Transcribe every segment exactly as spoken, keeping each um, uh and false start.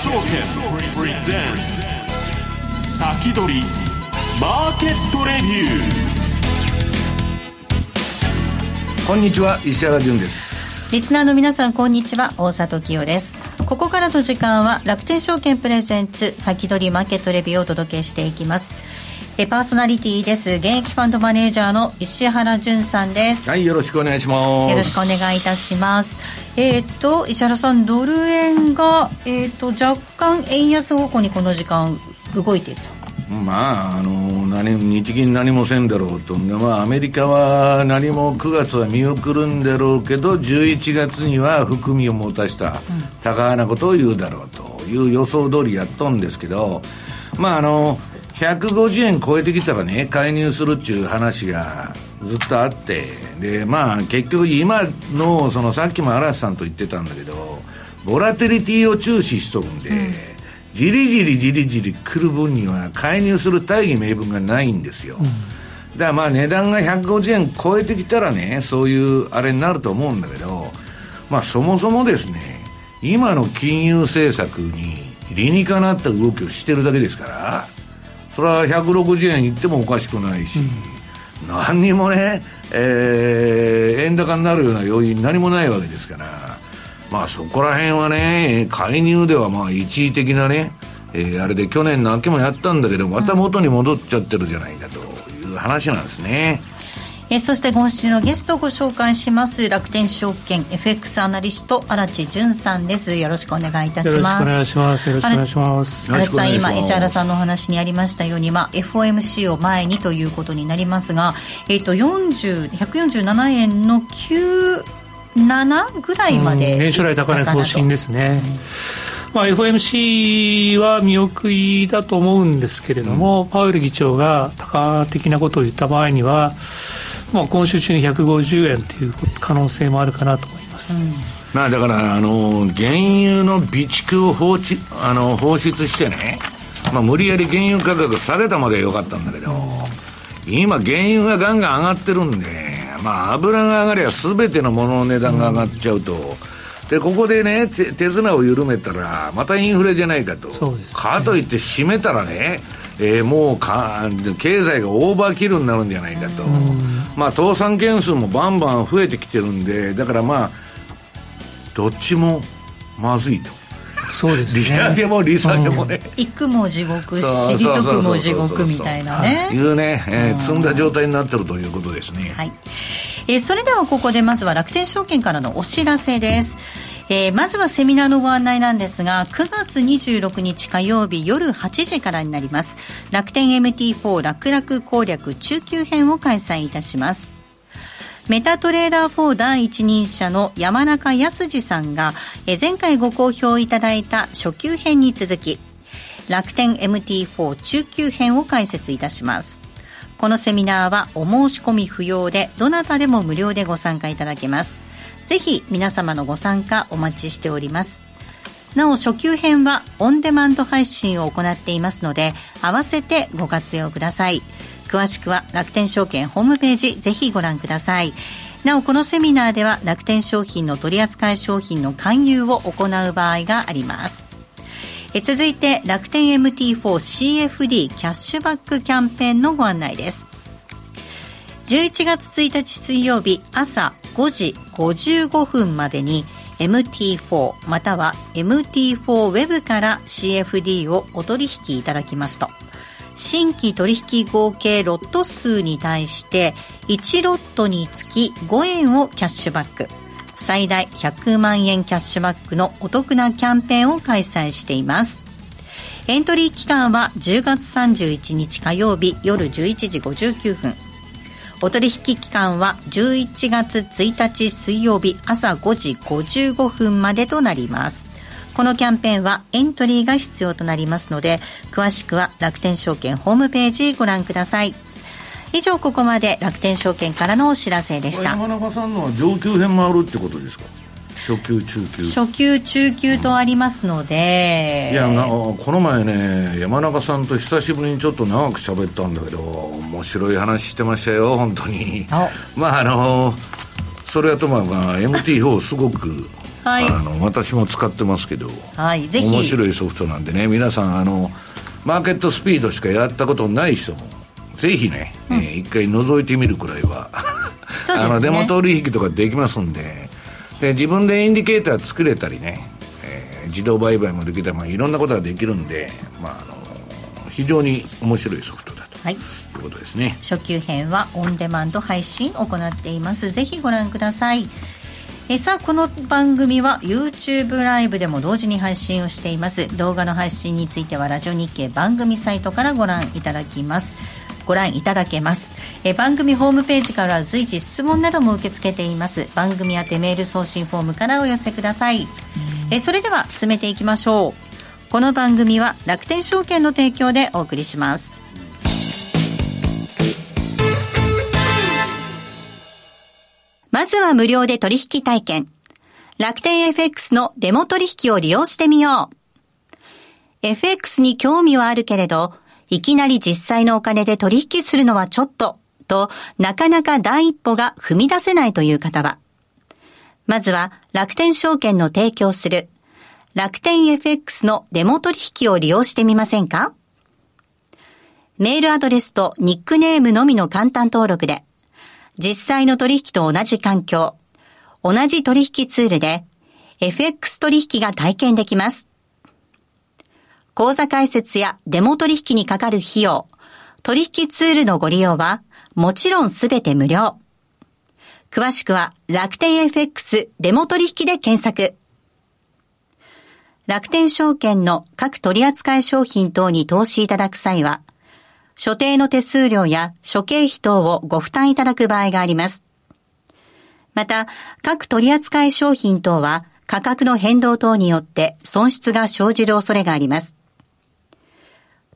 証券プレゼンツ先取りマーケットレビュー。こんにちは、石原潤です。リスナーの皆さんこんにちは、大里清です。ここからの時間は楽天証券プレゼンツ先取りマーケットレビューをお届けしていきます。えパーソナリティです。現役ファンドマネージャーの石原潤さんです。はい、よろしくお願いします。よろしくお願いいたします。えっ、ー、と石原さん、ドル円が、えー、と若干円安方向にこの時間動いていると。まあ、あの何日銀何もせんだろうと、まあ、アメリカは何もくがつは見送るんだろうけどじゅういちがつには含みを持たせた高なことを言うだろうという予想通りやっとんですけど、まああのひゃくごじゅうえん超えてきたらね、介入するっていう話がずっとあって、で、まあ、結局今 の, そのさっきも嵐さんと言ってたんだけど、ボラテリティを注視しとるんで、うん、じりじりじりじり来る分には介入する大義名分がないんですよ、うん、だからまあ値段がひゃくごじゅうえん超えてきたらね、そういうあれになると思うんだけど、まあ、そもそもですね、今の金融政策に理にかなった動きをしてるだけですから、それはひゃくろくじゅうえんいってもおかしくないし、うん、何にもね、えー、円高になるような要因何もないわけですから、まあ、そこら辺はね、介入ではまあ一時的なね、えー、あれで去年の秋もやったんだけど、また元に戻っちゃってるじゃないかという話なんですね、うん、えー、そして今週のゲストをご紹介します。楽天証券 エフエックス アナリスト荒地潤さんです。よろしくお願いいたします。よろしくお願いします。よろしくお願いします。荒地さん、今石原さんのお話にありましたように、まあ、エフオーエムシー を前にということになりますが、えー、とよんじゅう ひゃくよんじゅうななえんのきゅうじゅうななぐらいまで年初来高値更新ですね、うん、まあ、エフオーエムシー は見送りだと思うんですけれども、うん、パウエル議長が多価的なことを言った場合には、まあ、今週中にひゃくごじゅうえんという可能性もあるかなと思います、うん、まあ、だからあの原油の備蓄を放置、あの放出してね、まあ、無理やり原油価格下げたまではよかったんだけど、今原油がガンガン上がってるんで、まあ、油が上がりゃ全てのものの値段が上がっちゃうと、うん、でここでね手綱を緩めたらまたインフレじゃないかと、そうですね、かといって締めたらね、えー、もうか経済がオーバーキルになるんじゃないかと、うん、まあ、倒産件数もバンバン増えてきてるんで、だからまあどっちもまずいと。そうですね、利上げも利下げもね、行くも地獄、退くも地獄みたいなね、いうね、えー、積んだ状態になってるということですね、はい、えー、それではここでまずは楽天証券からのお知らせです。えー、まずはセミナーのご案内なんですが、くがつにじゅうろくにち火曜日夜はちじからになります。楽天 エムティーフォー 楽々攻略中級編を開催いたします。メタトレーダーフォー第一人者の山中康二さんが、えー、前回ご好評いただいた初級編に続き楽天 エムティーフォー 中級編を開設いたします。このセミナーはお申し込み不要で、どなたでも無料でご参加いただけます。ぜひ皆様のご参加お待ちしております。なお初級編はオンデマンド配信を行っていますので、合わせてご活用ください。詳しくは楽天証券ホームページぜひご覧ください。なおこのセミナーでは楽天商品の取扱い商品の勧誘を行う場合があります。え続いて楽天 エムティーフォーシーエフディー キャッシュバックキャンペーンのご案内です。じゅういちがつついたち水曜日朝ごじごじゅうごふんまでに エムティーフォー または エムティーフォー Web から シーエフディー をお取引いただきますと、新規取引合計ロット数に対していちロットにつきごえんをキャッシュバック、最大ひゃくまんえんキャッシュバックのお得なキャンペーンを開催しています。エントリー期間はじゅうがつさんじゅういちにち火曜日夜じゅういちじごじゅうきゅうふん、お取引期間はじゅういちがつついたち水曜日朝ごじごじゅうごふんまでとなります。このキャンペーンはエントリーが必要となりますので、詳しくは楽天証券ホームページご覧ください。以上、ここまで楽天証券からのお知らせでした。山中さんのは上級編もあるってことですか？初級中級、初級中級とありますので、うん、いやなこの前ね、山中さんと久しぶりにちょっと長く喋ったんだけど、面白い話してましたよ本当に。まああのそれはともかく エムティーフォー すごくはい、あの私も使ってますけど、はい、ぜひ面白いソフトなんでね、皆さんあのマーケットスピードしかやったことない人もぜひね、うん、えー、一回覗いてみるくらいはそうですね、あのデモ取引とかできますんで、で自分でインディケーター作れたりね、えー、自動売買もできたり、まあ、いろんなことができるんで、まああのー、非常に面白いソフトだと、はい、いうことですね。初級編はオンデマンド配信を行っています。ぜひご覧ください。えさあ、この番組は YouTube ライブでも同時に配信をしています。動画の配信についてはラジオ日経番組サイトからご覧いただきます。ご覧いただけます。え番組ホームページから随時質問なども受け付けています。番組宛てメール送信フォームからお寄せください。えそれでは進めていきましょう。この番組は楽天証券の提供でお送りします。まずは無料で取引体験、楽天 エフエックス のデモ取引を利用してみよう。 エフエックス に興味はあるけれど、いきなり実際のお金で取引するのはちょっとと、なかなか第一歩が踏み出せないという方は、まずは楽天証券の提供する楽天 エフエックス のデモ取引を利用してみませんか。メールアドレスとニックネームのみの簡単登録で、実際の取引と同じ環境、同じ取引ツールで エフエックス 取引が体験できます。口座開設やデモ取引にかかる費用、取引ツールのご利用はもちろんすべて無料。詳しくは楽天 エフエックス デモ取引で検索。楽天証券の各取扱商品等に投資いただく際は、所定の手数料や諸経費等をご負担いただく場合があります。また、各取扱商品等は価格の変動等によって損失が生じる恐れがあります。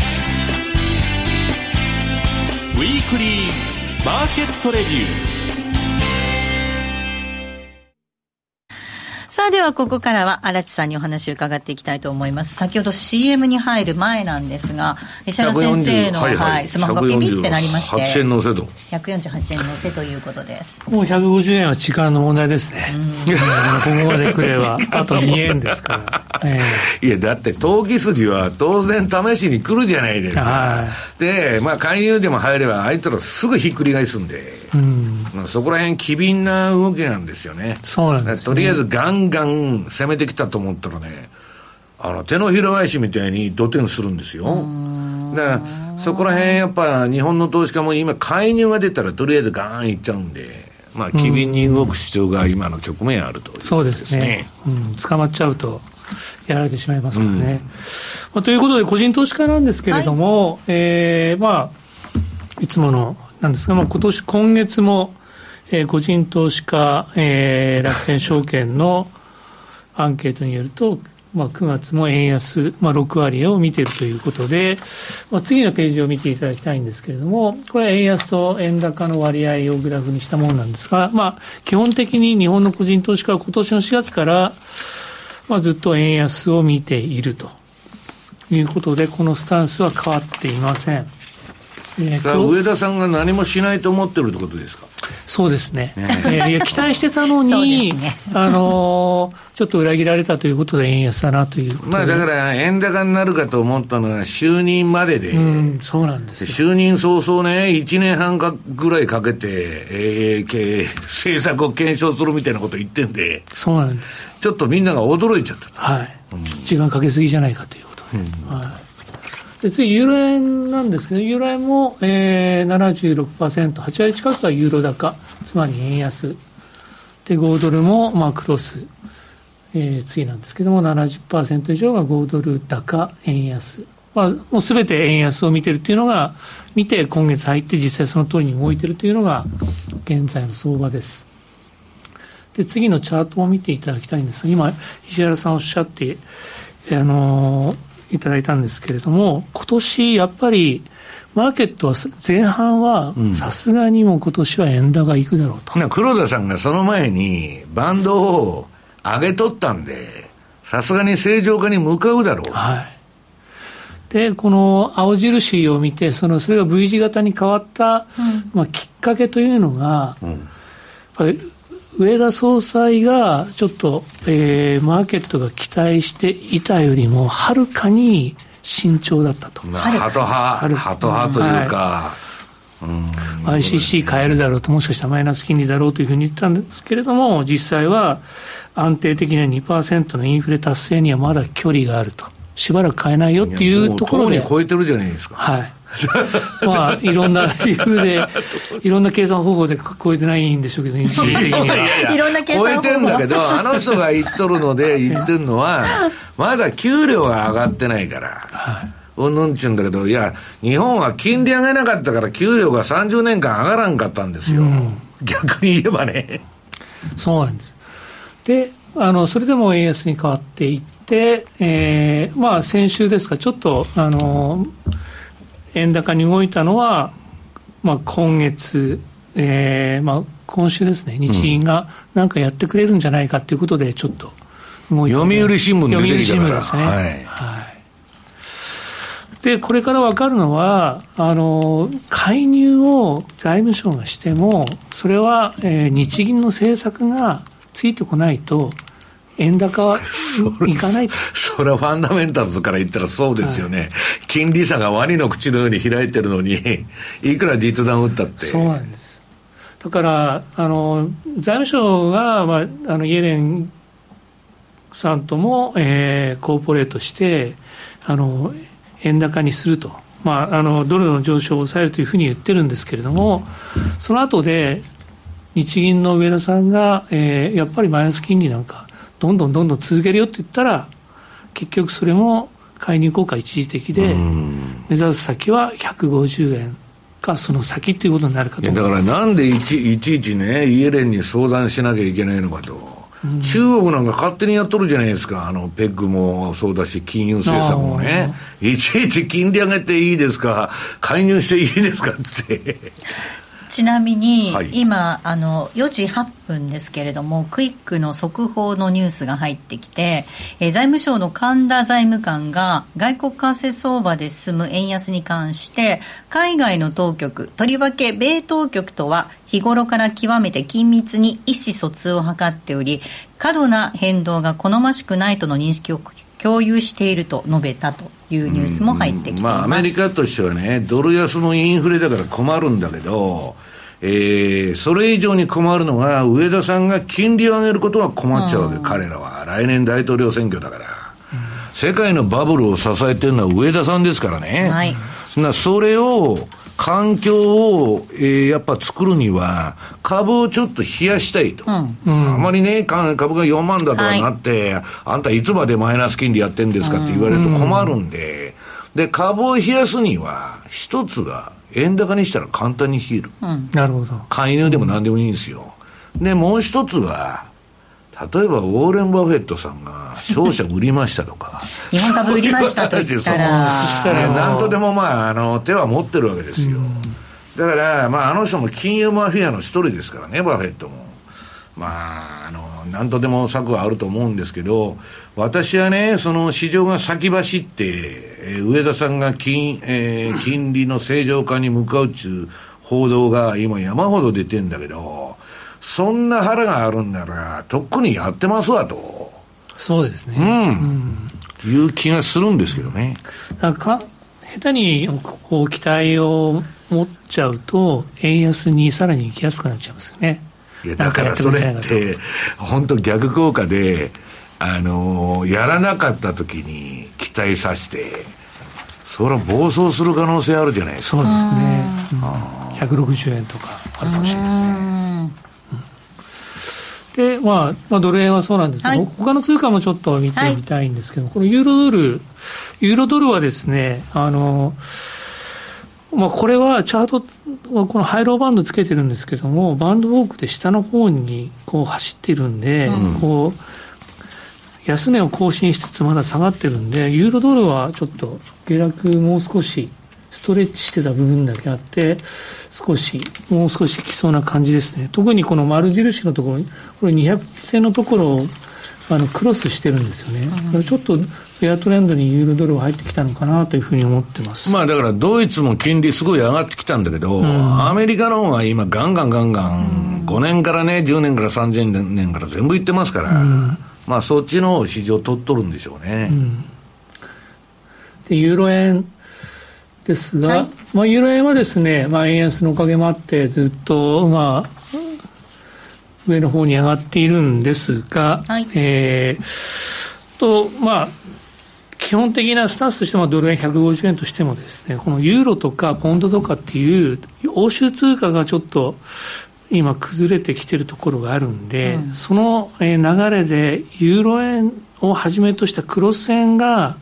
ウィークリーマーケットレビュー。さあ、ではここからは荒地さんにお話を伺っていきたいと思います。先ほど シーエム に入る前なんですが、石原先生の、はいはいはい、スマホがピピってなりまして、ひゃくよんじゅうはちえん乗せとひゃくよんじゅうはちえん乗せということです。もうひゃくごじゅうえんは時間の問題ですね。今後までくればあとにえんですから、えー、いやだって投機筋は当然試しに来るじゃないですか、はい、で、まあ、勧誘でも入ればあいつらすぐひっくり返すんで、うん、まあ、そこら辺機敏な動きなんですよね。そうなんですね。とりあえずガンガン攻めてきたと思ったらね、あの手のひら返しみたいに土手するんですよ。だからそこら辺やっぱ日本の投資家も今介入が出たらとりあえずガーンいっちゃうんで、まあ、機敏に動く必要が今の局面あるということですね。そうですね、うん、捕まっちゃうとやられてしまいますからね、うん、まあ、ということで個人投資家なんですけれども、はい、えー、まあいつものなんですが、まあ、今年今月もえー、個人投資家、えー、楽天証券のアンケートによると、まあ、くがつも円安、まあ、ろくわりを見ているということで、まあ、次のページを見ていただきたいんですけれども、これは円安と円高の割合をグラフにしたものなんですが、まあ、基本的に日本の個人投資家は今年のしがつから、まあ、ずっと円安を見ているということで、このスタンスは変わっていません。えー、上田さんが何もしないと思ってるってことですか。そうですね、えー、いや期待してたのに、ね、あのー、ちょっと裏切られたということで円安だなということで、まあ、だから円高になるかと思ったのは就任までで、うん、そうなんですよ。就任早々ね、いちねんはんかぐらいかけて、えー、政策を検証するみたいなこと言ってんで、そうなんですよ。ちょっとみんなが驚いちゃった、はい、うん、時間かけすぎじゃないかということで、うん、はい。で次ユーロ円なんですけど、ユーロ円も、えー、ななじゅうろくパーセント、はちわり近くがユーロ高、つまり円安で、ごドルも、まあ、クロス、えー、次なんですけども ななじゅっパーセント 以上がごドル高円安、まあ、もうすべて円安を見てるというのが見て今月入って実際その通りに動いてるというのが現在の相場です。で次のチャートを見ていただきたいんですが、今石原さんおっしゃって、あのー、いただいたんですけれども、今年やっぱりマーケットは前半はさすがにもう今年は円高いくだろうと、うん、黒田さんがその前にバンドを上げとったんで、さすがに正常化に向かうだろう、はい、でこの青印を見て そのそれが V 字型に変わった、うんまあ、きっかけというのが、うん、やっぱり上田総裁がちょっと、えー、マーケットが期待していたよりもはるかに慎重だったと、まあ、ハト派ハト派というか、はい、うん アイシーシー 買えるだろうと、もしかしたらマイナス金利だろうというふうに言ったんですけれども、実際は安定的な にパーセント のインフレ達成にはまだ距離があると、しばらく買えないよっていうところで、もうとうに超えてるじゃないですか、はいまあ、いろんな理由でいろんな計算方法で超えてないんでしょうけど、的にはいろんな計算方法超えてんだけど、あの人が言っとるので言ってるのはまだ給料が上がってないから、はい、うんぬんちゅうんだけど、いや日本は金利上げなかったから給料がさんじゅうねんかん上がらんかったんですよ、うん、逆に言えばね、そうなんです。であのそれでも円安に変わっていって、えーまあ、先週ですか、ちょっとあの円高に動いたのは、まあ、今月、えーまあ、今週ですね、日銀が何かやってくれるんじゃないかということでちょっと動いて、読売新聞に出てきたから、読売新聞ですね、はいはい、でこれから分かるのは、あの介入を財務省がしてもそれは、えー、日銀の政策がついてこないと円高はいかないと。それはファンダメンタルズから言ったらそうですよね、はい、金利差がワニの口のように開いてるのにいくら実弾打ったって。そうなんです。だからあの財務省が、まあ、あのイエレンさんとも、えー、コーポレートしてあの円高にすると、まあ、あのドルの上昇を抑えるというふうに言ってるんですけれども、その後で日銀の上田さんが、えー、やっぱりマイナス金利なんかどんどんどんどん続けるよって言ったら、結局それも介入効果一時的で、目指す先はひゃくごじゅうえんかその先ということになるかと思います。いやだからなんでいちいち、いちね、イエレンに相談しなきゃいけないのかと。中国なんか勝手にやっとるじゃないですか、あのペッグもそうだし金融政策もね、いちいち金利上げていいですか、介入していいですかってちなみに、はい、今あのよじはっぷんですけれども、クイックの速報のニュースが入ってきて、えー、財務省の神田財務官が外国為替相場で進む円安に関して、海外の当局、とりわけ米当局とは日頃から極めて緊密に意思疎通を図っており、過度な変動が好ましくないとの認識を共有していると述べたというニュースも入ってきています。まあ、アメリカとしてはね、ドル安のインフレだから困るんだけど、えー、それ以上に困るのが上田さんが金利を上げることは困っちゃうわけ、うん、彼らは来年大統領選挙だから、うん、世界のバブルを支えてるのは上田さんですからね、はい、なそれを環境を、えー、やっぱ作るには株をちょっと冷やしたいと、うんうん、あまりね株がよんまんだとかなって、はい、あんたいつまでマイナス金利やってんですかって言われると困るんで、うん、で株を冷やすには一つが円高にしたら簡単に冷える、うん、なるほど、介入でも何でもいいんですよ。でもう一つは例えばウォーレン・バフェットさんが商社売りましたとか日本株売りましたと言ったら何とでも、まあ、あの手は持ってるわけですよ、うん、だから、まあ、あの人も金融マフィアの一人ですからね、バフェットも、まあ、あの何とでも策はあると思うんですけど、私はねその市場が先走って、えー、上田さんが 金,、えー、金利の正常化に向かうっていう報道が今山ほど出てんだけど、そんな腹があるんならとっくにやってますわと。そうですね、うん、うん、いう気がするんですけどね。なんか下手にこう期待を持っちゃうと円安にさらに行きやすくなっちゃいますよね。いやだからそれって本当逆効果で、あのー、やらなかった時に期待させて、それは暴走する可能性あるじゃないですか。そうですね、うん、ひゃくろくじゅうえんとかあるかもしれないですね。でまあまあ、ドル円はそうなんですけど、はい、他の通貨もちょっと見てみたいんですけど、はい、このユーロドルユーロドルはですね、あのまあ、これはチャートはこのハイローバンドつけてるんですけども、バンドウォークで下の方にこう走ってるんで、うん、こう安値を更新しつつまだ下がってるんで、ユーロドルはちょっと下落もう少しストレッチしてた部分だけあって、少しもう少しきそうな感じですね。特にこの丸印のところ、これにひゃくせんのところをあのクロスしてるんですよね。これちょっとフェアトレンドにユーロドルが入ってきたのかなというふうに思ってます。まあだからドイツも金利すごい上がってきたんだけど、うん、アメリカの方が今ガンガンガンガンごねんからね、じゅうねんからさんじゅうねんから全部いってますから、うん、まあそっちの方市場取っとるんでしょうね。うん、でユーロ円ですが、はい、まあユーロ円はですね、まあ円安のおかげもあってずっとまあ上の方に上がっているんですが、はい、えー、とまあ基本的なスタンスとしてもドル円ひゃくごじゅうえんとしてもですね、このユーロとかポンドとかっていう欧州通貨がちょっと今崩れてきてるところがあるんで、うん、その流れでユーロ円をはじめとしたクロス円が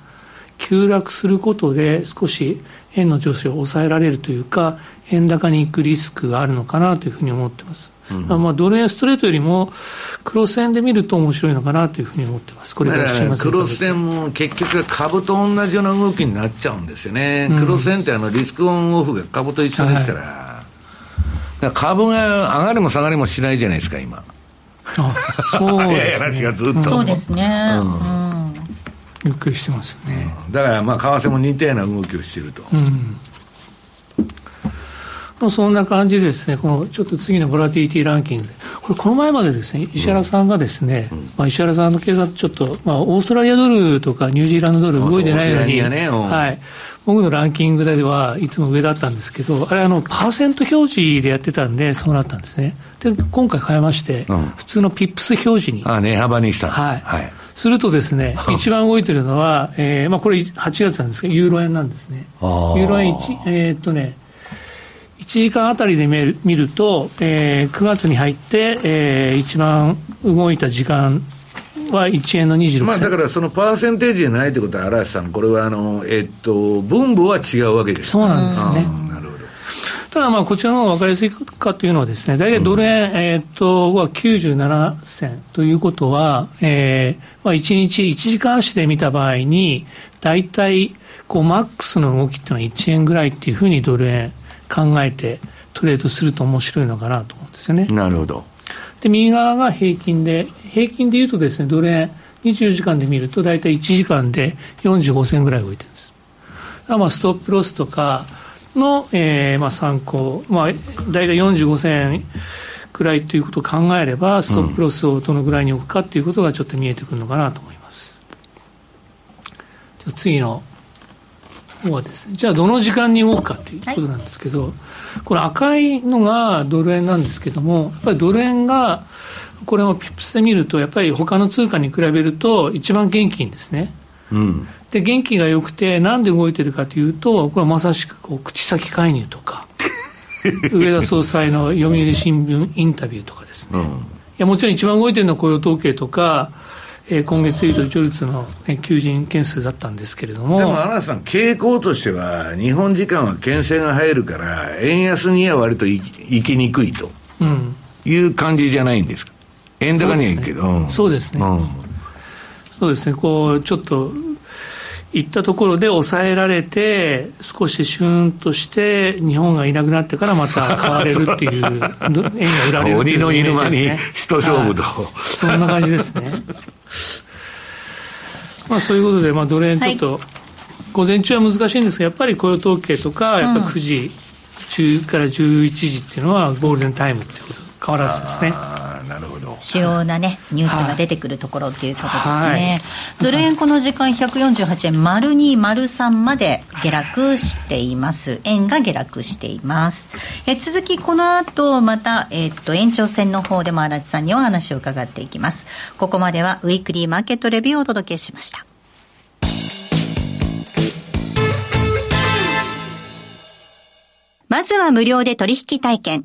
急落することで少し円の上昇を抑えられるというか、円高に行くリスクがあるのかなというふうに思ってます、うん、まあドル円ストレートよりもクロス円で見ると面白いのかなというふうに思ってます。これから週末にかけてクロス円も結局株と同じような動きになっちゃうんですよね、うん、クロス円ってあのリスクオンオフが株と一緒ですから、はい、だから株が上がりも下がりもしないじゃないですか今。あ、そうですね話がずっと、そうですね、うんうん、ゆっくりしてますよね、うん、だからまあ為替も似たような動きをしていると、うん、そんな感じですね。このちょっと次のボラティリティランキングで、これこの前までですね、石原さんがですね、うんうん、まあ、石原さんの計算ちょっと、まあ、オーストラリアドルとかニュージーランドドル動いてないのに、ね、はい、僕のランキングではいつも上だったんですけど、あれあのパーセント表示でやってたんでそうなったんですね。で今回変えまして、うん、普通のピップス表示に、あ、値幅にした、はい、はい、するとですね、一番動いてるのは、えーまあ、これはちがつなんですけど、ユーロ円なんですね。あーユーロ円 1,、えーっとね、いちじかんあたりで見る、見ると、えー、くがつに入って、えー、一番動いた時間はいちえんのにじゅうろくせん、まあ、だからそのパーセンテージじゃないということは、嵐さん、これはあの、えーっと分母は違うわけです、ね、そうなんですね。あ、なるほど。ただまあこちらの方が分かりやすいかというのはですね、大体ドル円、うん、えー、っとはきゅうじゅうななせんということは、えーまあ、いちにちいちじかん足で見た場合に大体こうマックスの動きっていうのはいちえんぐらいっていうふうにドル円考えてトレードすると面白いのかなと思うんですよね。なるほど。で右側が平均で、平均でいうとですね、ドル円にじゅうよじかんで見ると大体いちじかんでよんじゅうごせんぐらい動いてるんです。だからまあストップロスとかの、えーまあ、参考、まあ、だいたいよんじゅうごせんくらいということを考えれば、ストップロスをどのぐらいに置くかということがちょっと見えてくるのかなと思います、うん、じゃ次の方はですね、じゃあどの時間に動くかということなんですけど、はい、これ赤いのがドル円なんですけども、やっぱりドル円がこれもピップスで見るとやっぱり他の通貨に比べると一番元気ですね。うん、で元気が良くて、なんで動いてるかというと、これはまさしくこう口先介入とか植田総裁の読売新聞インタビューとかですね、うん、いやもちろん一番動いてるのは雇用統計とか、えー、今月いちとジョルツの、えー、求人件数だったんですけれども、でも荒瀬さん、傾向としては日本時間は牽制が入るから円安には割と行きにくいという感じじゃないんですか、うん、円高にはいいけど、そうですね、うんそうですね、こうちょっといったところで抑えられて、少しシューンとして日本がいなくなってからまた買われるっていう円が売られるという、ね、鬼の犬間に一勝負と、そんな感じですねまあそういうことで、まあ、ドル円ちょっと、はい、午前中は難しいんですが、やっぱり雇用統計とかやっぱくじ、うん、からじゅういちじっていうのはゴールデンタイムっていうこと変わらずですね。なるほど。主要な、ね、ニュースが出てくるところということですね。ドル円この時間ひゃくよんじゅうはちえん丸に丸さんまで下落しています。円が下落しています。え続きこの後また、えー、っと延長戦の方でも荒地さんにお話を伺っていきます。ここまではウィークリーマーケットレビューをお届けしました。まずは無料で取引体験、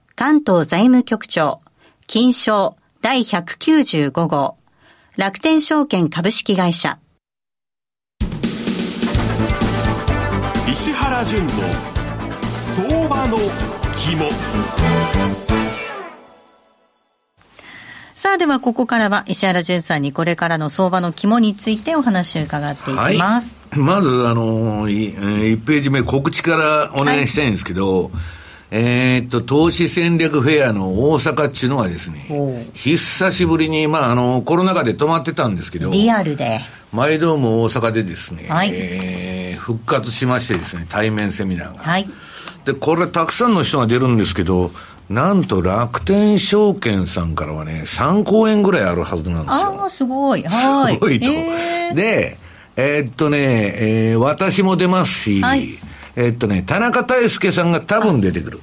関東財務局長金商だいひゃくきゅうじゅうごごう楽天証券株式会社石原潤の相場の肝。さあ、ではここからは石原潤さんにこれからの相場の肝についてお話を伺っていきます、はい、まずあのいちページ目告知からお願いしたいんですけど、はい、えー、っと投資戦略フェアの大阪っていうのはですね、久しぶりに、まあ、あのコロナ禍で止まってたんですけどリアルで毎度も大阪でですね、はい、えー、復活しましてですね、対面セミナーが、はい、でこれたくさんの人が出るんですけど、なんと楽天証券さんからはねさんこうえんぐらいあるはずなんですよ。ああ、すごい。はい。すごいと。えー、で、えー、っとね、えー、私も出ますし、はい、えー、っとね、田中大輔さんが多分出てくる。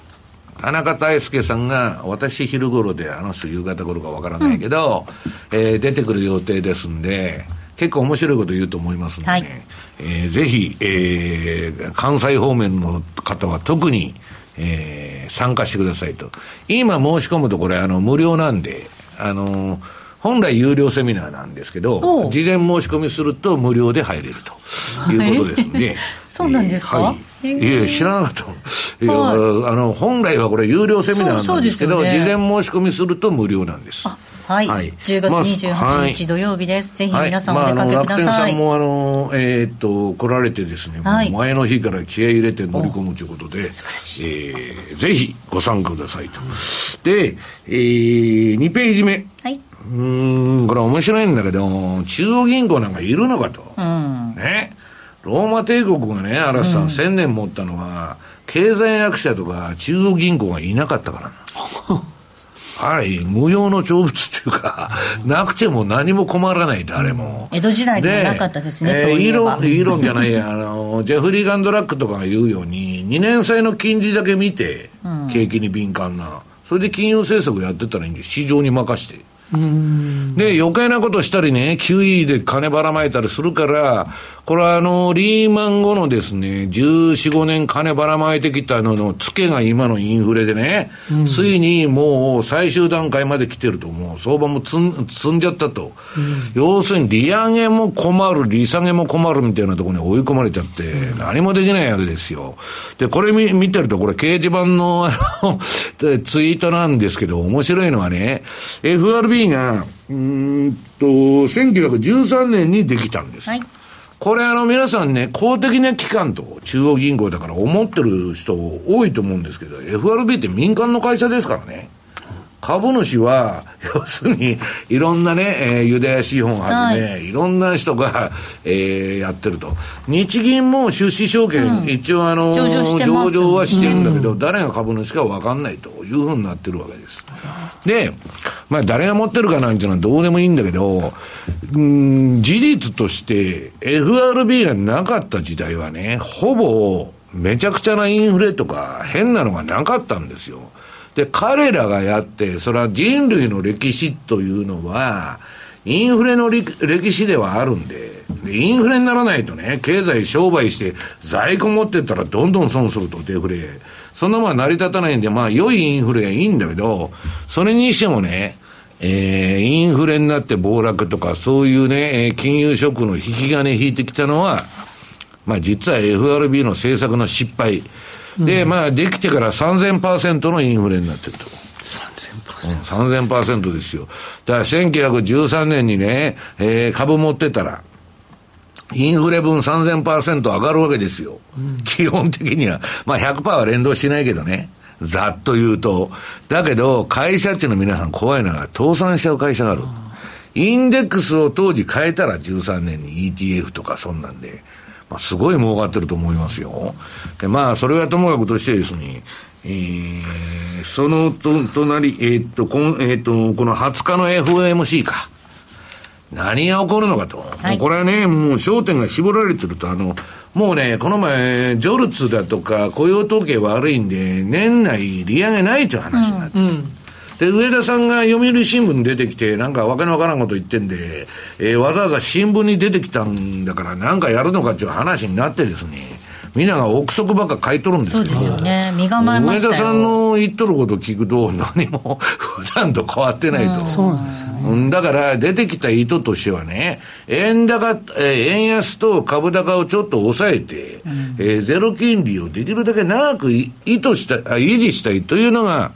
田中大輔さんが私昼頃で、あの人夕方頃かわからないけど、うん、えー、出てくる予定ですんで、結構面白いこと言うと思いますので、ね、はい、えー、ぜひ、えー、関西方面の方は特に、えー、参加してくださいと。今申し込むとこれあの無料なんで、あのー、本来有料セミナーなんですけど、事前申し込みすると無料で入れるということですので、はい、そうなんですか、えーはい、いや知らなかった、はい、いやあの本来はこれ有料セミナーなんですけど、そうそうですよね、事前申し込みすると無料なんです。あ、はいはい、じゅうがつにじゅうはちにち土曜日です、まあ、はい、ぜひ皆さんお出かけください、はい、まあ、あの楽天さんもあの、えー、っと来られてですね、はい、前の日から気合い入れて乗り込むということで、えー、ぜひご参加くださいと。で、えー、にページ目、はい、うーん、これ面白いんだけど、中央銀行なんかいるのかと、うん、ね、ローマ帝国がね、嵐さん、うん、せんねん持ったのは経済学者とか中央銀行がいなかったからなあれ無用の長物っていうか、なくても何も困らない誰も、うん、江戸時代でもなかったですね、えー、そういえばイーロンじゃないあのジェフリー・ガンドラックとかが言うようににねん債の金利だけ見て、うん、景気に敏感な、それで金融政策やってたらいいんで、市場に任して、うーん、で余計なことしたりね、 キューイー で金ばらまいたりするから、これはあのリーマン後のですねじゅうよん、じゅうごねん金ばらまいてきたののツケが今のインフレでね、うん、ついにもう最終段階まで来てると、もう相場も積ん、積んじゃったと、うん、要するに利上げも困る利下げも困るみたいなところに追い込まれちゃって、うん、何もできないわけですよ。でこれ 見, 見てるとこれ掲示板 の, あのツイートなんですけど、面白いのはね、 エフアールビーがうーんとせんきゅうひゃくじゅうさんねんにできたんです、はい、これあの皆さんね、公的な機関と中央銀行だから思ってる人多いと思うんですけど、 エフアールビー って民間の会社ですからね、株主は要するにいろんなね、えー、ユダヤ資本はじめ、はい、いろんな人が、えー、やってると。日銀も出資証券、うん、一応あの 上場してます、上場はしてるんだけど、うん、誰が株主か分かんないというふうになってるわけです。で、まあ、誰が持ってるかなんていうのはどうでもいいんだけど、うん、事実として エフアールビー がなかった時代はね、ほぼめちゃくちゃなインフレとか変なのがなかったんですよ。で彼らがやって、それは人類の歴史というのはインフレの歴史ではあるんで、でインフレにならないとね、経済商売して在庫持ってったらどんどん損するとデフレ、そんなものは成り立たないんで、まあ良いインフレはいいんだけど、それにしてもね、えー、インフレになって暴落とかそういうね、金融ショックの引き金引いてきたのは、まあ実は エフアールビー の政策の失敗で、うん、まあできてから さんぜんパーセント のインフレになってると。さんぜんパーセント、うん、さんぜんパーセント ですよ。だからせんきゅうひゃくじゅうさんねんにね、えー、株持ってたらインフレ分 さんぜんパーセント 上がるわけですよ、うん、基本的にはまあ ひゃくパーセント は連動しないけどね、ざっと言うと。だけど会社地の皆さん怖いのは倒産しちゃう会社がある。インデックスを当時変えたらじゅうさんねんに イーティーエフ とかそんなんで、まあ、すごい儲かってると思いますよ。でまあそれはともかくとしてですね、えー、そのと隣、えーっとこん、えーっとこのはつかの エフオーエムシー か、何が起こるのかと、はい、もうこれはね、もう焦点が絞られてると、あのもうね、この前ジョルツだとか雇用統計悪いんで年内利上げないという話になってた、うんうん、で上田さんが読売新聞に出てきてなんかわけのわからんこと言ってんで、えー、わざわざ新聞に出てきたんだからなんかやるのかという話になってですね、みんなが憶測ばっか買い取るんですけど、そうですよね、身構えましたよ。上田さんの言っとることを聞くと何も普段と変わってないと、うん、そうなんですよね。だから出てきた意図としてはね、円高、円安と株高をちょっと抑えて、うんえー、ゼロ金利をできるだけ長く意図した維持したいというのが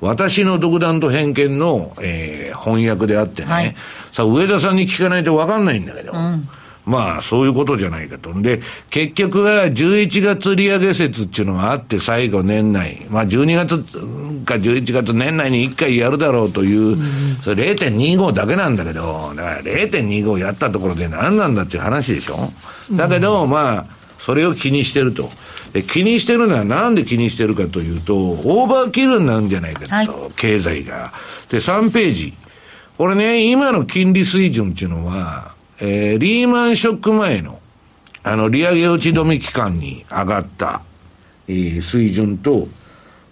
私の独断と偏見の、えー、翻訳であってね、はい、さあ上田さんに聞かないと分かんないんだけど、うんまあそういうことじゃないかと。で結局はじゅういちがつ利上げ説っていうのがあって、最後年内まあじゅうにがつかじゅういちがつ年内にいっかいやるだろうという、うん、それ れいてんにご だけなんだけど、だから れいてんにご やったところで何なんだっていう話でしょ。だけど、うん、まあそれを気にしてると。で気にしてるのはなんで気にしてるかというと、オーバーキルになるんじゃないかと、はい、経済が。でさんページ、これね、今の金利水準っていうのはえー、リーマンショック前のあの利上げ打ち止め期間に上がった、えー、水準と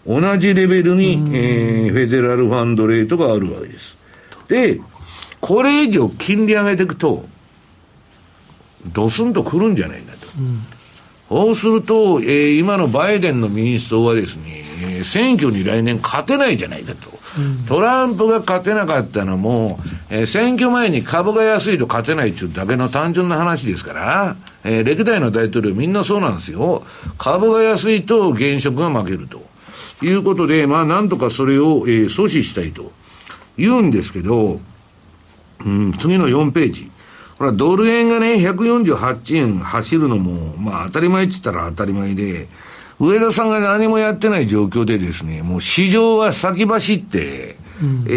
同じレベルに、えー、フェデラルファンドレートがあるわけです。でこれ以上金利上げていくとドスンとくるんじゃないかと、うん、そうすると、えー、今のバイデンの民主党はですね、えー、選挙に来年勝てないじゃないかと。トランプが勝てなかったのも、えー、選挙前に株が安いと勝てないっていうだけの単純な話ですから、えー、歴代の大統領みんなそうなんですよ。株が安いと現職が負けるということで、まあなんとかそれを、えー、阻止したいと言うんですけど、うん、次のよんページ、これはドル円がねひゃくよんじゅうはちえん走るのもまあ当たり前って言ったら当たり前で、上田さんが何もやってない状況でですね、もう市場は先走って、うんえ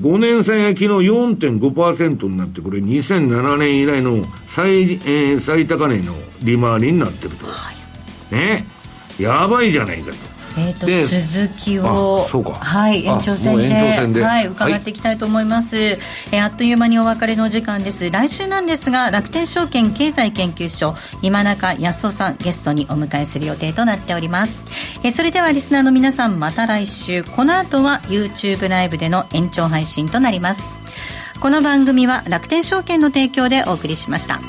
ー、ごねん債が昨日 よんてんごパーセント になって、これにせんななねん以来の 最,、えー、最高値の利回りになってると、はい、ね、やばいじゃないかと。えー、と続きを、はい、延長戦 で, 長戦で、はい、伺っていきたいと思います、はい。えー、あっという間にお別れの時間です。来週なんですが、楽天証券経済研究所今中康夫さんゲストにお迎えする予定となっております。えー、それではリスナーの皆さん、また来週。この後は YouTube ライブでの延長配信となります。この番組は楽天証券の提供でお送りしました。